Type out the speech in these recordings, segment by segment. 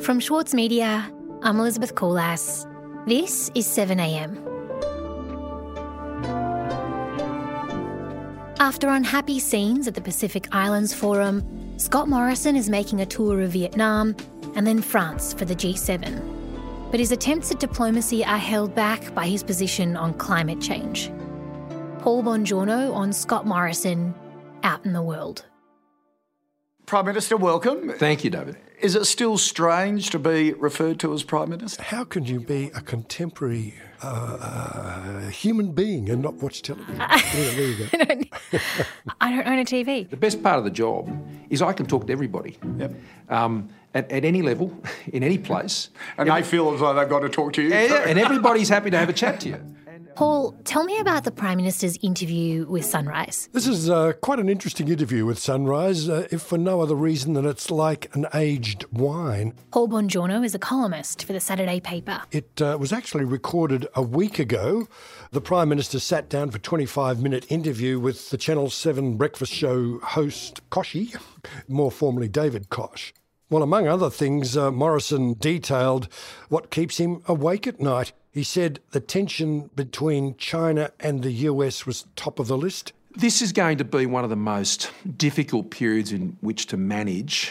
From Schwartz Media, I'm Elizabeth Koolass. This is 7am. After unhappy scenes at the Pacific Islands Forum, Scott Morrison is making a tour of Vietnam and then France for the G7. But his attempts at diplomacy are held back by his position on climate change. Paul Bongiorno on Scott Morrison, out in the world. Prime Minister, welcome. Thank you, David. Is it still strange to be referred to as Prime Minister? How can you be a contemporary human being and not watch television? I don't own a TV. The best part of the job is I can talk to everybody. Yep. At any level, in any place. And they feel as though they've got to talk to you. And everybody's happy to have a chat to you. Paul, tell me about the Prime Minister's interview with Sunrise. This is quite an interesting interview with Sunrise, if for no other reason than it's like an aged wine. Paul Bongiorno is a columnist for The Saturday Paper. It was actually recorded a week ago. The Prime Minister sat down for a 25-minute interview with the Channel 7 breakfast show host Koshy, more formally David Koch. Well, among other things, Morrison detailed what keeps him awake at night. He said the tension between China and the US was top of the list. This is going to be one of the most difficult periods in which to manage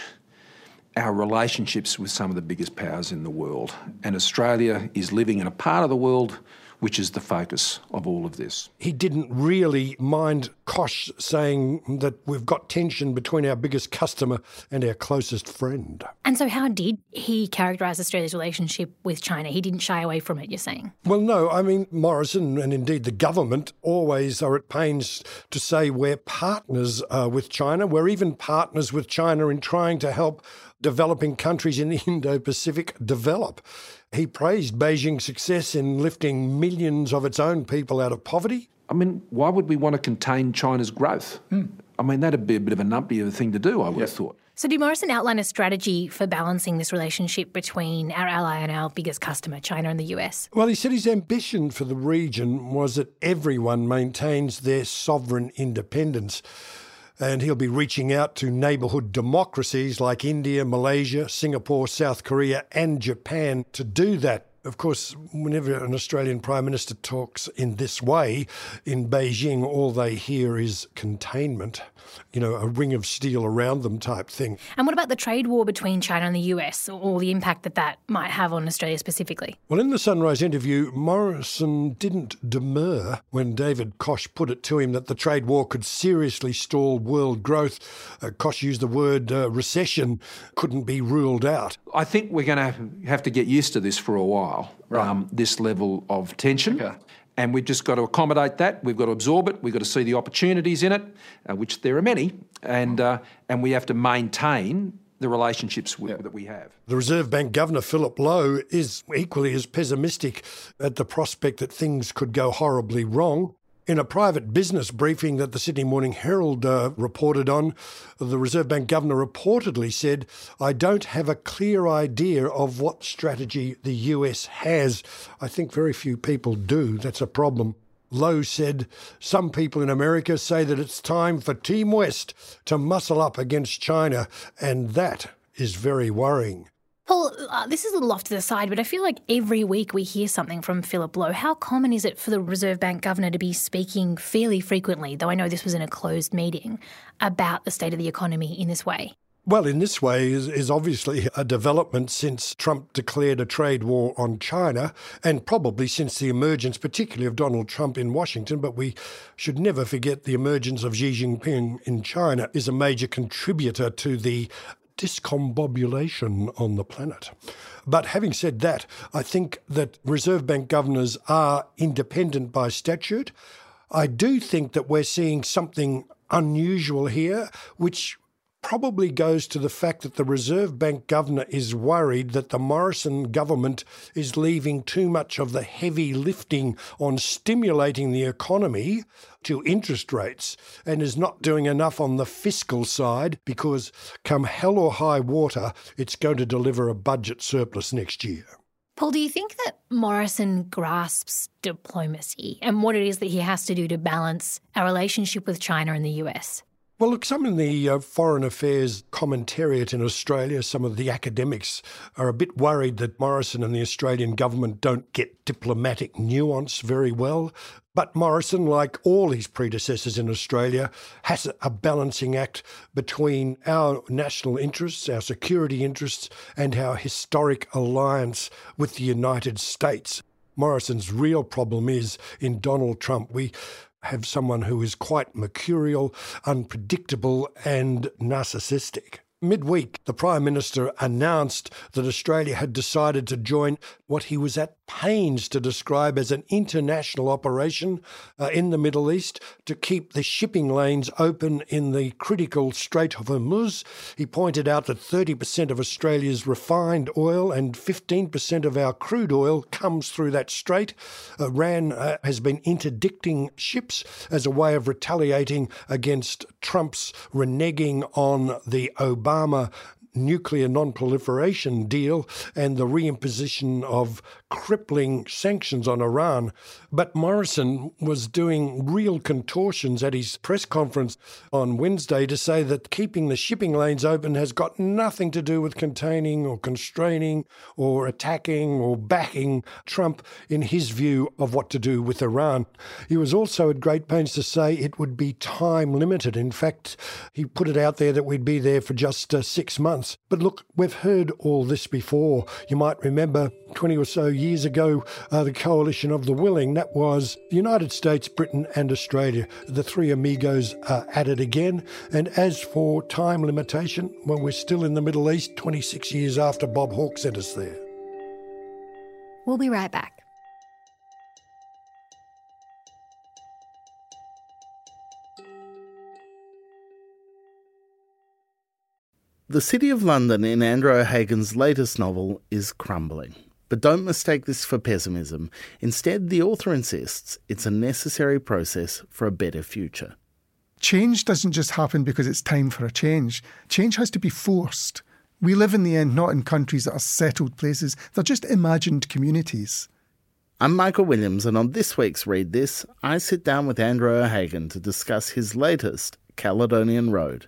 our relationships with some of the biggest powers in the world. And Australia is living in a part of the world which is the focus of all of this. He didn't really mind Koch saying that we've got tension between our biggest customer and our closest friend. And so how did he characterise Australia's relationship with China? He didn't shy away from it, you're saying? Well, no. I mean, Morrison and indeed the government always are at pains to say we're partners with China. We're even partners with China in trying to help developing countries in the Indo-Pacific develop. He praised Beijing's success in lifting millions of its own people out of poverty. I mean, why would we want to contain China's growth? I mean, that'd be a bit of a numpty of a thing to do, I would have thought. So did Morrison outline a strategy for balancing this relationship between our ally and our biggest customer, China and the US? Well, he said his ambition for the region was that everyone maintains their sovereign independence. And he'll be reaching out to neighbourhood democracies like India, Malaysia, Singapore, South Korea and Japan to do that. Of course, whenever an Australian Prime Minister talks in this way, in Beijing, all they hear is containment, you know, a ring of steel around them type thing. And what about the trade war between China and the US, or the impact that that might have on Australia specifically? Well, in the Sunrise interview, Morrison didn't demur when David Koch put it to him that the trade war could seriously stall world growth. Koch used the word recession couldn't be ruled out. I think we're going to have to get used to this for a while. Right. This level of tension. Okay. And we've just got to accommodate that. We've got to absorb it. We've got to see the opportunities in it, which there are many. And we have to maintain the relationships that we have. The Reserve Bank Governor, Philip Lowe, is equally as pessimistic at the prospect that things could go horribly wrong. In a private business briefing that the Sydney Morning Herald reported on, the Reserve Bank Governor reportedly said, "I don't have a clear idea of what strategy the US has. I think very few people do. That's a problem." Lowe said, "Some people in America say that it's time for Team West to muscle up against China, and that is very worrying." Paul, this is a little off to the side, but I feel like every week we hear something from Philip Lowe. How common is it for the Reserve Bank Governor to be speaking fairly frequently, though I know this was in a closed meeting, about the state of the economy in this way? Well, in this way is obviously a development since Trump declared a trade war on China, and probably since the emergence particularly of Donald Trump in Washington. But we should never forget the emergence of Xi Jinping in China is a major contributor to the discombobulation on the planet. But having said that, I think that Reserve Bank governors are independent by statute. I do think that we're seeing something unusual here, which probably goes to the fact that the Reserve Bank governor is worried that the Morrison government is leaving too much of the heavy lifting on stimulating the economy to interest rates and is not doing enough on the fiscal side because come hell or high water, it's going to deliver a budget surplus next year. Paul, do you think that Morrison grasps diplomacy and what it is that he has to do to balance our relationship with China and the US? Well, look, some in the Foreign Affairs commentariat in Australia, some of the academics are a bit worried that Morrison and the Australian government don't get diplomatic nuance very well. But Morrison, like all his predecessors in Australia, has a balancing act between our national interests, our security interests, and our historic alliance with the United States. Morrison's real problem is in Donald Trump. We have someone who is quite mercurial, unpredictable and narcissistic. Midweek, the Prime Minister announced that Australia had decided to join what he was at pains to describe as an international operation in the Middle East to keep the shipping lanes open in the critical Strait of Hormuz. He pointed out that 30% of Australia's refined oil and 15% of our crude oil comes through that strait. Iran has been interdicting ships as a way of retaliating against Trump's reneging on the Obama nuclear non-proliferation deal and the reimposition of crippling sanctions on Iran. But Morrison was doing real contortions at his press conference on Wednesday to say that keeping the shipping lanes open has got nothing to do with containing or constraining or attacking or backing Trump in his view of what to do with Iran. He was also at great pains to say it would be time limited. In fact, he put it out there that we'd be there for just 6 months. But look, we've heard all this before. You might remember 20 or so years ago, the Coalition of the Willing, that was the United States, Britain and Australia. The three amigos are at it again. And as for time limitation, well, we're still in the Middle East 26 years after Bob Hawke sent us there. We'll be right back. The City of London in Andrew O'Hagan's latest novel is crumbling. But don't mistake this for pessimism. Instead, the author insists it's a necessary process for a better future. Change doesn't just happen because it's time for a change. Change has to be forced. We live in the end not in countries that are settled places. They're just imagined communities. I'm Michael Williams, and on this week's Read This, I sit down with Andrew O'Hagan to discuss his latest, Caledonian Road.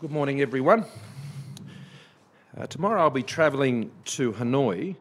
Good morning, everyone. Tomorrow I'll be travelling to Hanoi.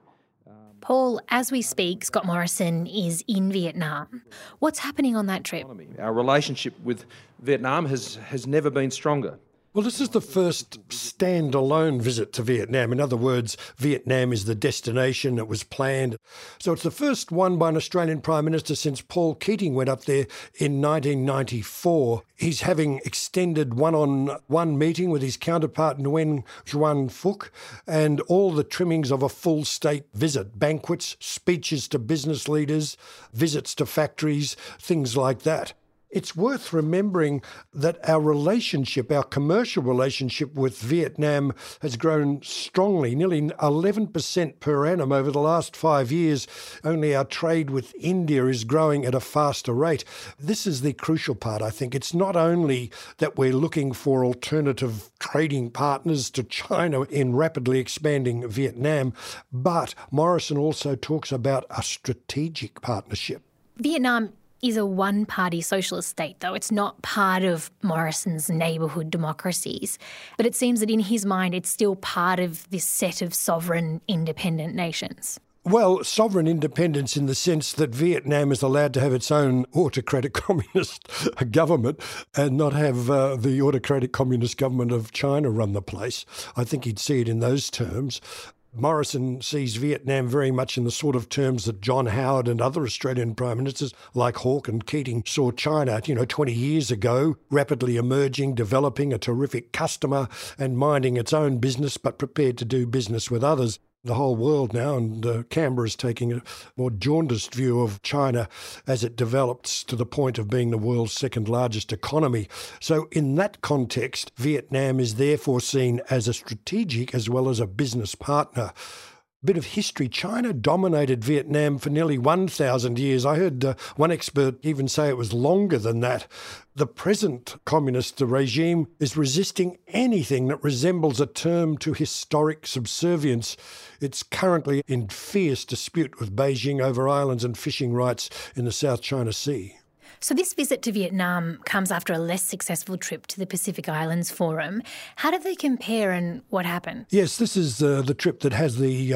Paul, as we speak, Scott Morrison is in Vietnam. What's happening on that trip? Our relationship with Vietnam has never been stronger. Well, this is the first standalone visit to Vietnam. In other words, Vietnam is the destination that was planned. So it's the first one by an Australian Prime Minister since Paul Keating went up there in 1994. He's having extended one-on-one meeting with his counterpart Nguyen Xuan Phuc and all the trimmings of a full state visit, banquets, speeches to business leaders, visits to factories, things like that. It's worth remembering that our relationship, our commercial relationship with Vietnam has grown strongly, nearly 11% per annum over the last 5 years. Only our trade with India is growing at a faster rate. This is the crucial part, I think. It's not only that we're looking for alternative trading partners to China in rapidly expanding Vietnam, but Morrison also talks about a strategic partnership. Vietnam is a one-party socialist state, though. It's not part of Morrison's neighbourhood democracies. But it seems that in his mind, it's still part of this set of sovereign, independent nations. Well, sovereign independence in the sense that Vietnam is allowed to have its own autocratic communist government and not have the autocratic communist government of China run the place. I think he'd see it in those terms. Morrison sees Vietnam very much in the sort of terms that John Howard and other Australian Prime Ministers like Hawke and Keating saw China, 20 years ago, rapidly emerging, developing a terrific customer and minding its own business but prepared to do business with others. the whole world now, and Canberra's taking a more jaundiced view of China as it develops to the point of being the world's second largest economy. So in that context, Vietnam is therefore seen as a strategic as well as a business partner. Bit of history. China dominated Vietnam for nearly 1,000 years. I heard one expert even say it was longer than that. The present communist regime is resisting anything that resembles a term to historic subservience. It's currently in fierce dispute with Beijing over islands and fishing rights in the South China Sea. So this visit to Vietnam comes after a less successful trip to the Pacific Islands Forum. How did they compare and what happened? Yes, this is the trip that has the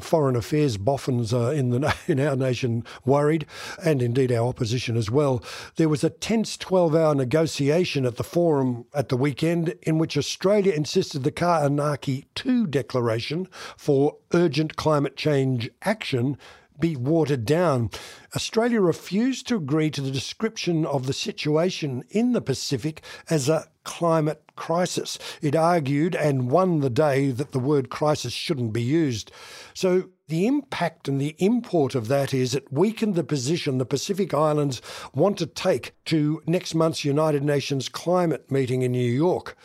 foreign affairs boffins in our nation worried, and indeed our opposition as well. There was a tense 12-hour negotiation at the forum at the weekend in which Australia insisted the Ka'anaki 2 declaration for urgent climate change action be watered down. Australia refused to agree to the description of the situation in the Pacific as a climate crisis. It argued and won the day that the word crisis shouldn't be used. So the impact and the import of that is it weakened the position the Pacific Islands want to take to next month's United Nations climate meeting in New York.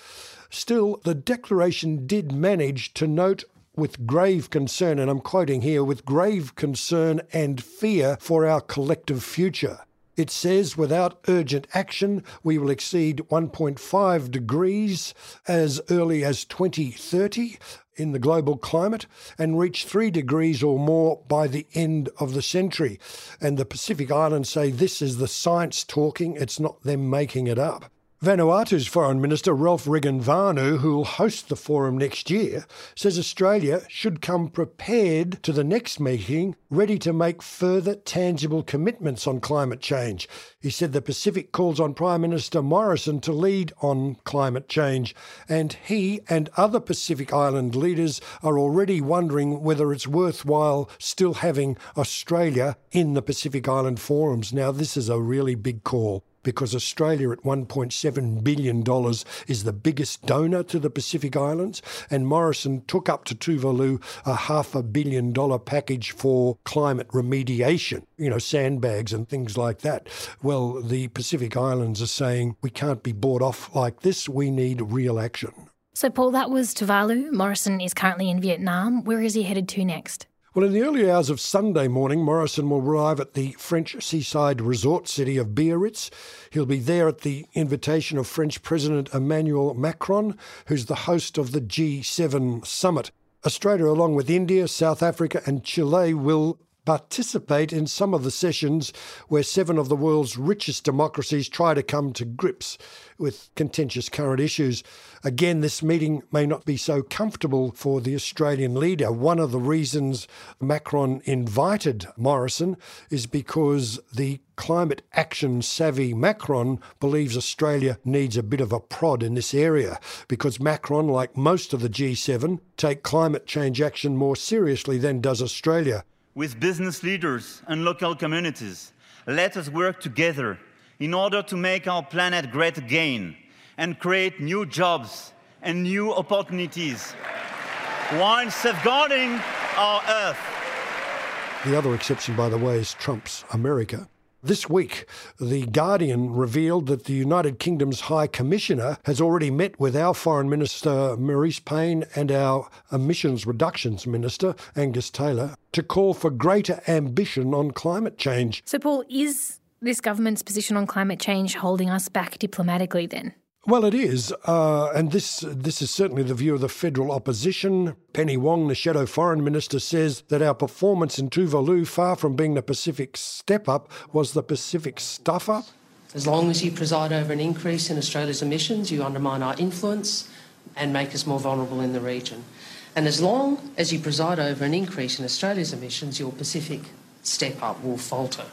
Still, the declaration did manage to note with grave concern, and I'm quoting here, with grave concern and fear for our collective future. It says, without urgent action, we will exceed 1.5 degrees as early as 2030 in the global climate and reach 3 degrees or more by the end of the century. And the Pacific Islands say this is the science talking, it's not them making it up. Vanuatu's Foreign Minister, Ralph Regganvanu, who will host the forum next year, says Australia should come prepared to the next meeting, ready to make further tangible commitments on climate change. He said the Pacific calls on Prime Minister Morrison to lead on climate change, and he and other Pacific Island leaders are already wondering whether it's worthwhile still having Australia in the Pacific Island forums. Now, this is a really big call, because Australia at $1.7 billion is the biggest donor to the Pacific Islands, and Morrison took up to Tuvalu a $500 million package for climate remediation, you know, sandbags and things like that. Well, the Pacific Islands are saying we can't be bought off like this, we need real action. So, Paul, that was Tuvalu. Morrison is currently in Vietnam. Where is he headed to next? Well, in the early hours of Sunday morning, Morrison will arrive at the French seaside resort city of Biarritz. He'll be there at the invitation of French President Emmanuel Macron, who's the host of the G7 summit. Australia, along with India, South Africa and Chile, will participate in some of the sessions where 7 of the world's richest democracies try to come to grips with contentious current issues. Again, this meeting may not be so comfortable for the Australian leader. One of the reasons Macron invited Morrison is because the climate action-savvy Macron believes Australia needs a bit of a prod in this area, because Macron, like most of the G7, take climate change action more seriously than does Australia. With business leaders and local communities, let us work together in order to make our planet great again and create new jobs and new opportunities while safeguarding our Earth. The other exception, by the way, is Trump's America. This week, The Guardian revealed that the United Kingdom's High Commissioner has already met with our Foreign Minister, Maurice Payne, and our Emissions Reductions Minister, Angus Taylor, to call for greater ambition on climate change. So, Paul, is this government's position on climate change holding us back diplomatically then? Well, it is, and this is certainly the view of the federal opposition. Penny Wong, the shadow foreign minister, says that our performance in Tuvalu, far from being the Pacific step-up, was the Pacific stuff-up. As long as you preside over an increase in Australia's emissions, you undermine our influence and make us more vulnerable in the region. And as long as you preside over an increase in Australia's emissions, your Pacific step-up will falter.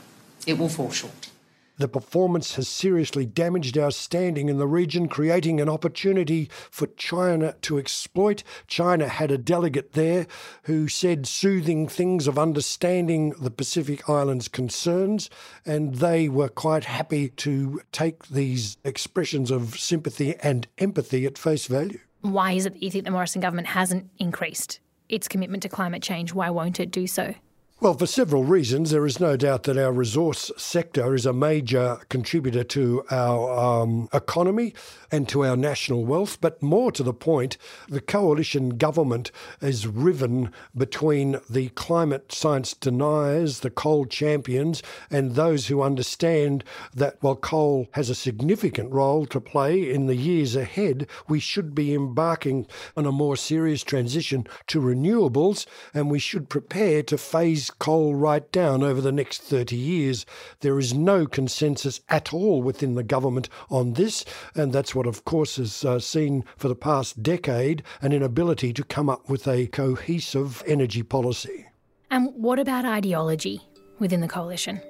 It will fall short. The performance has seriously damaged our standing in the region, creating an opportunity for China to exploit. China had a delegate there who said soothing things of understanding the Pacific Islands' concerns, and they were quite happy to take these expressions of sympathy and empathy at face value. Why is it that you think the Morrison government hasn't increased its commitment to climate change, why won't it do so? Well, for several reasons. There is no doubt that our resource sector is a major contributor to our economy and to our national wealth. But more to the point, the coalition government is riven between the climate science deniers, the coal champions, and those who understand that while coal has a significant role to play in the years ahead, we should be embarking on a more serious transition to renewables, and we should prepare to phase coal right down over the next 30 years. There is no consensus at all within the government on this, and that's what, of course, has seen for the past decade an inability to come up with a cohesive energy policy. And what about ideology within the coalition?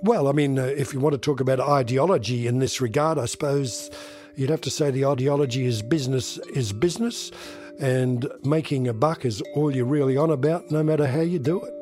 Well, I mean, if you want to talk about ideology in this regard, I suppose you'd have to say the ideology is business is business, and making a buck is all you're really on about, no matter how you do it.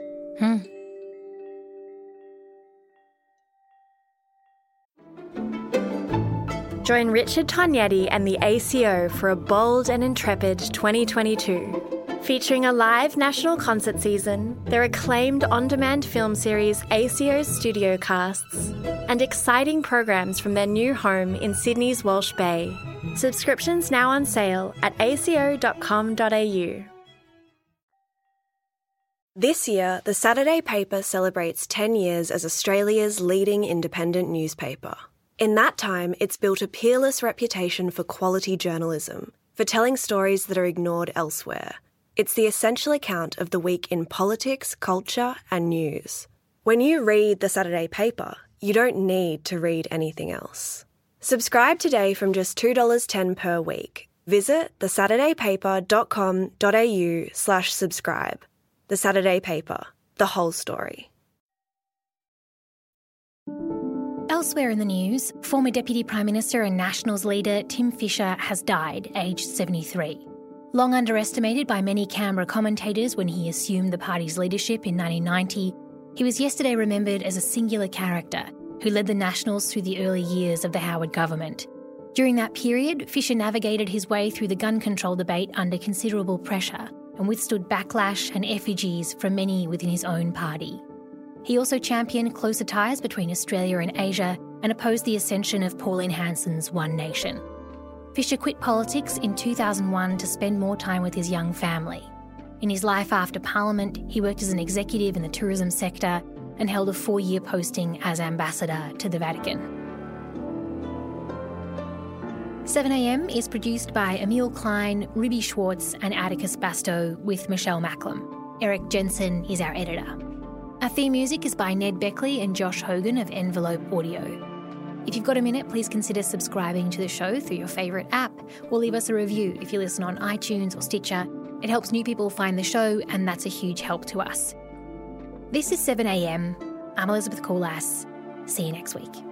Join Richard Tognetti and the ACO for a bold and intrepid 2022. Featuring a live national concert season, their acclaimed on-demand film series ACO's Studio Casts, and exciting programs from their new home in Sydney's Walsh Bay. Subscriptions now on sale at aco.com.au. This year, The Saturday Paper celebrates 10 years as Australia's leading independent newspaper. In that time, it's built a peerless reputation for quality journalism, for telling stories that are ignored elsewhere. It's the essential account of the week in politics, culture, and news. When you read The Saturday Paper, you don't need to read anything else. Subscribe today from just $2.10 per week. Visit thesaturdaypaper.com.au/subscribe. The Saturday Paper, the whole story. Elsewhere in the news, former Deputy Prime Minister and Nationals leader Tim Fischer has died, aged 73. Long underestimated by many Canberra commentators when he assumed the party's leadership in 1990, he was yesterday remembered as a singular character who led the Nationals through the early years of the Howard government. During that period, Fischer navigated his way through the gun control debate under considerable pressure, and withstood backlash and effigies from many within his own party. He also championed closer ties between Australia and Asia and opposed the ascension of Pauline Hanson's One Nation. Fisher quit politics in 2001 to spend more time with his young family. In his life after Parliament, he worked as an executive in the tourism sector and held a 4-year posting as ambassador to the Vatican. 7am is produced by Emil Klein, Ruby Schwartz and Atticus Basto with Michelle Macklem. Eric Jensen is our editor. Our theme music is by Ned Beckley and Josh Hogan of Envelope Audio. If you've got a minute, please consider subscribing to the show through your favourite app or leave us a review if you listen on iTunes or Stitcher. It helps new people find the show and that's a huge help to us. This is 7am. I'm Elizabeth Koolass. See you next week.